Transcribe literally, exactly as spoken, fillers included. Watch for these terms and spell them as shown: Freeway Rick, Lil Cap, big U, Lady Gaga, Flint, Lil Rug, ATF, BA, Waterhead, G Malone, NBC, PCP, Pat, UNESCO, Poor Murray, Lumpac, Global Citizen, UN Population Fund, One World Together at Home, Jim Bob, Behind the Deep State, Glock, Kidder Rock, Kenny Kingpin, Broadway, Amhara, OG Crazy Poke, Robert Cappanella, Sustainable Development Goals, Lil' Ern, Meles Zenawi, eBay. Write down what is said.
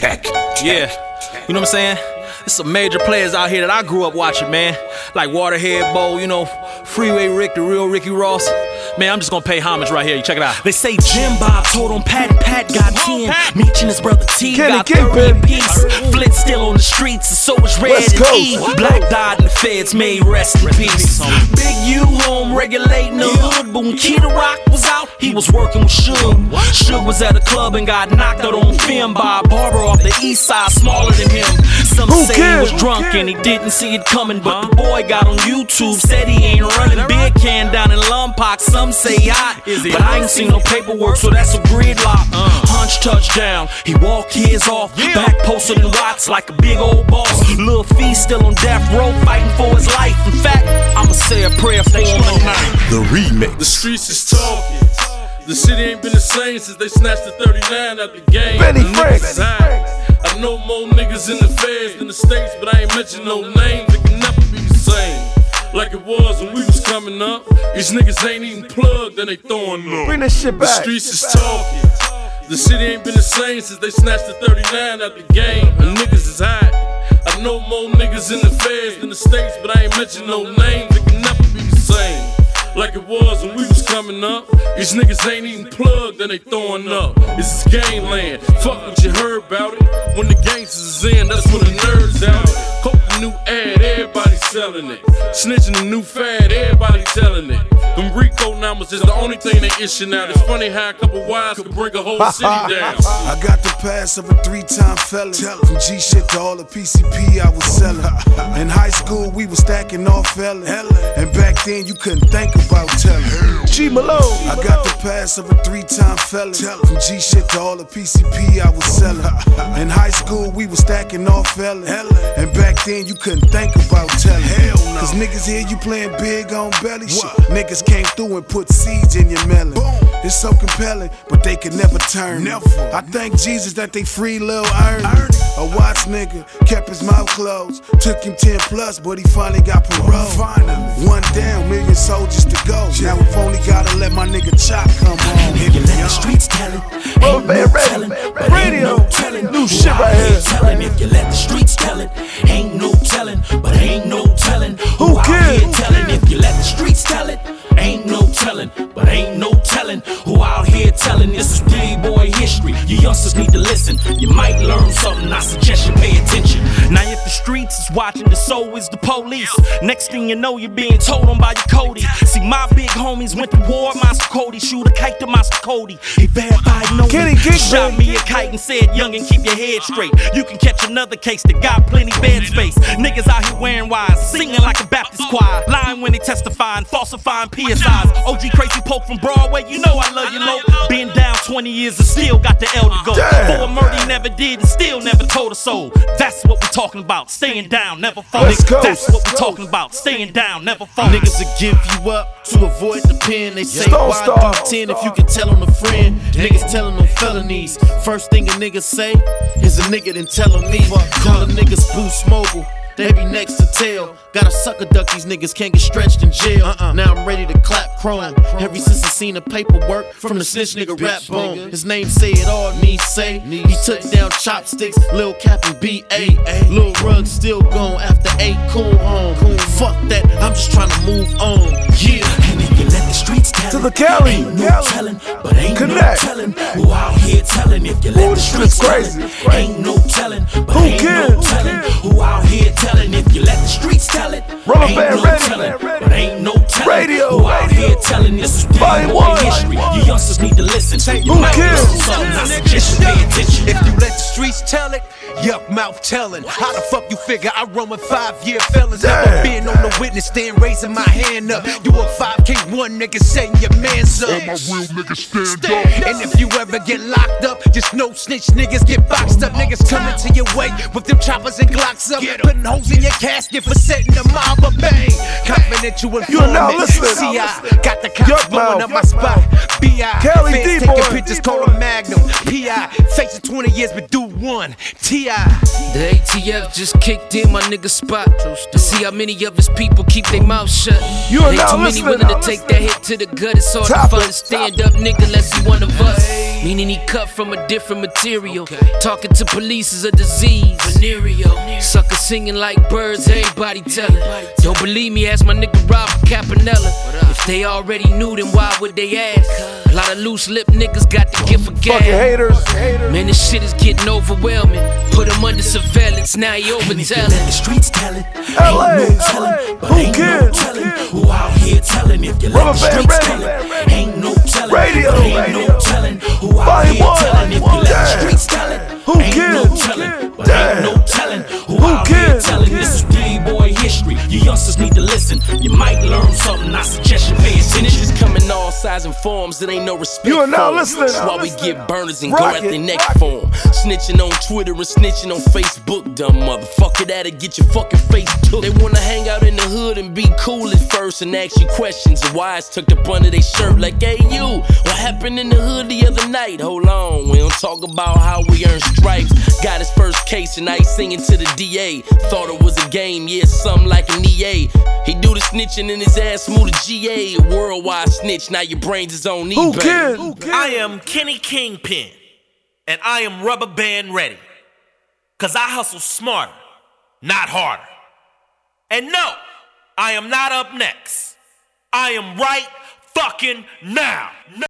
Check. check yeah. Check. You know what I'm saying? There's some major players out here that I grew up watching, man. Like Waterhead, Bo, you know, Freeway Rick, the real Ricky Ross. Man, I'm just gonna pay homage right here. You check it out. They say Jim Bob told on Pat, Pat got ten. Meach and his brother T Kenny got thirty apiece. Flint still on the streets, and so is Red West and Coast. E. What? Black died in the feds, made rest in peace. Big U home regulating the hood, but when Kidder Rock was out, he was working with Suge. Suge was at a club and got knocked out on film by a barber off the east side, smaller than him. Some Who say can? he was drunk and he didn't see it coming, but huh? the boy got on YouTube, said he ain't running. Big Can down in Lumpac, some say hot, but I ain't seen no paperwork, so that's a gridlock. Uh. Hunch touchdown, he walk his off, yeah. back posted in watts like a big old boss. Lil' Fee still on death row, fighting for his life. In fact, I'ma say a prayer for him tonight. The remix. The streets is talking. The city ain't been the same since they snatched the thirty-nine out the game. Benny Frank. I know more niggas in the feds than the states, but I ain't mention no names. It can never be the same like it was when we was coming up. These niggas ain't even plugged and they throwing up. Bring that shit back. The streets is talking. The city ain't been the same since they snatched the thirty-nine out the game. And niggas is hot. I know more niggas in the feds than the states, but I ain't mention no names. It can never be the same like it was when we was coming up. These niggas ain't even plugged and they throwing up. This is game land, fuck what you heard about it. When the gangsters is in, that's when the nerds out. Coke the new ad, everybody selling it. Snitching the new fad, everybody telling it. Them Rico numbers is the only thing they issuing out. It's funny how a couple wives could bring a whole city down. I got the pass of a three-time fella. From G shit to all the P C P I was selling. In high school we was stacking off hella, and back then you couldn't think of about telling. G Malone. I got the pass of a three-time fella. From G shit to all the P C P I was selling. In high school we was stacking off hella, and back then you couldn't think about telling. Hell no. Cause niggas hear you playing big on belly shit. What? Niggas came through and put seeds in your melon. Boom. It's so compelling, but they could never turn. Never. I thank Jesus that they free Lil' Ern. A watch nigga kept his mouth closed. Took him ten plus, but he finally got parole. Finally. One down, million soldiers to go. Yeah. Now we've only gotta let my nigga Chop come home. Let the streets tell it. Ain't oh, man, no telling, but radio. Ain't no telling. New well, shit right here. Telling if you let the streets tell it. Ain't no telling, but ain't no telling. Who cares? Who telling if you let the streets tell it. Ain't no telling, but ain't no telling. Who out here telling? This is big boy history. You youngsters need to listen. You might learn something. I suggest you pay attention. Now if the streets is watching, the so is the police. Next thing you know, you're being told on by your Cody. See, my big homies went to war. Master Cody shoot a kite to Master Cody. He verified no one. Shot me a kite and said, youngin', keep your head straight. You can catch another case that got plenty bed space. Niggas out here wearing wires, singing like a Baptist choir, lying when they testifying, falsifying P S Is. O G Crazy Poke from Broadway, you know I love you, low. Been down twenty years and still got the L to go. Poor Murray never did and still never told a soul. That's what we're talking about, staying down, never fall. Niggas, that's what we're talking about, staying down, never fall. Niggas will give you up to avoid the pen. They say why do ten if you can tell on a friend. Niggas telling them felonies. First thing a nigga say is a nigga then tell on me. Calling niggas Boost Mobile. They be next to tail. Gotta sucker duck these niggas, can't get stretched in jail. Uh-uh. Now I'm ready to clap chrome. Ever since I seen the paperwork from, from the snitch nigga rap bone. Nigga. His name say it all, needs say. Need he say. Took down chopsticks, Lil Cap and B A. Lil Rug still gone after eight cool home. Cool. Fuck that, I'm just trying to move on. Yeah. And if you let the streets tell to the Cali. Ain't no Cali. Telling, but ain't Connect. No telling. Who out here telling if you let Ooh, the streets crazy. Tell it. Ain't no telling, but Who ain't can? No telling. Who, Who out here telling if you let the streets tell it. It. Ain't no telling, but ain't no telling. Radio, who out here telling this is big boy history. You youngsters need to listen. You Who might listen something, I suggest you pay attention. If you let the streets tell it, yup, mouth telling. How the fuck you figure I run with five-year fellas? Never been on the witness stand, raising my hand up. You a five K one nigga setting your man's up. All my real niggas stand up. And if you ever get locked up, just know snitch niggas get boxed up. Niggas coming to your way with them choppers and Glocks up. Putting holes in your casket for setting the mob a bang. Confident you informant. See, I got the cops blowing up my spot. B I Fans taking pictures, call them Magnum. P I Facing twenty years, but do one. T I The A T F just kicked in my nigga's spot to see how many of his people keep their mouth shut. You are now listening. Ain't too many willing to take that hit to the gut. It's hard to find a stand-up nigga unless he one of us. Meaning he cut from a different material. Talking to police is a disease. Venereal. Suckers singing like birds, everybody tellin'. Don't believe me, ask my nigga Robert Cappanella. If they already knew, then why would they ask? A lot of loose-lip niggas got the gift of gab. Fucking haters. Man, this shit is getting overwhelming. Put them under surveillance, now he overtellin'. The streets tellin', ain't no tellin', but ain't no tellin'. Who out here tellin'? If you let the streets tellin', ain't no tellin', but ain't no tellin'. Who out here tellin'? If you let the streets tellin', ain't no tellin', but ain't no tellin'. Who out here tellin'? This is D-boy history. You youngsters need to listen. You might learn something. I suggest you pay attention. It's coming all size and forms. It ain't no respect. You are now listening. That's why we get burners and go at their neck for 'em. Snitching on Twitter and snitching on Facebook, dumb motherfucker. That'll get your fucking face took. They wanna hang out in the hood and be cool at first and ask you questions. And why it's tucked up under their shirt like, hey you, what happened in the hood the other night? Hold on, we don't talk about how we earn stripes. Got his first case and I ain't singing to the D A. Thought it was a game, yeah, something like an E A. He do the snitching in his ass, move to G A. Worldwide snitch, now your brains is on eBay. Who can? Who can? I am Kenny Kingpin, and I am rubber band ready. Cause I hustle smarter, not harder. And no, I am not up next. I am right fucking now.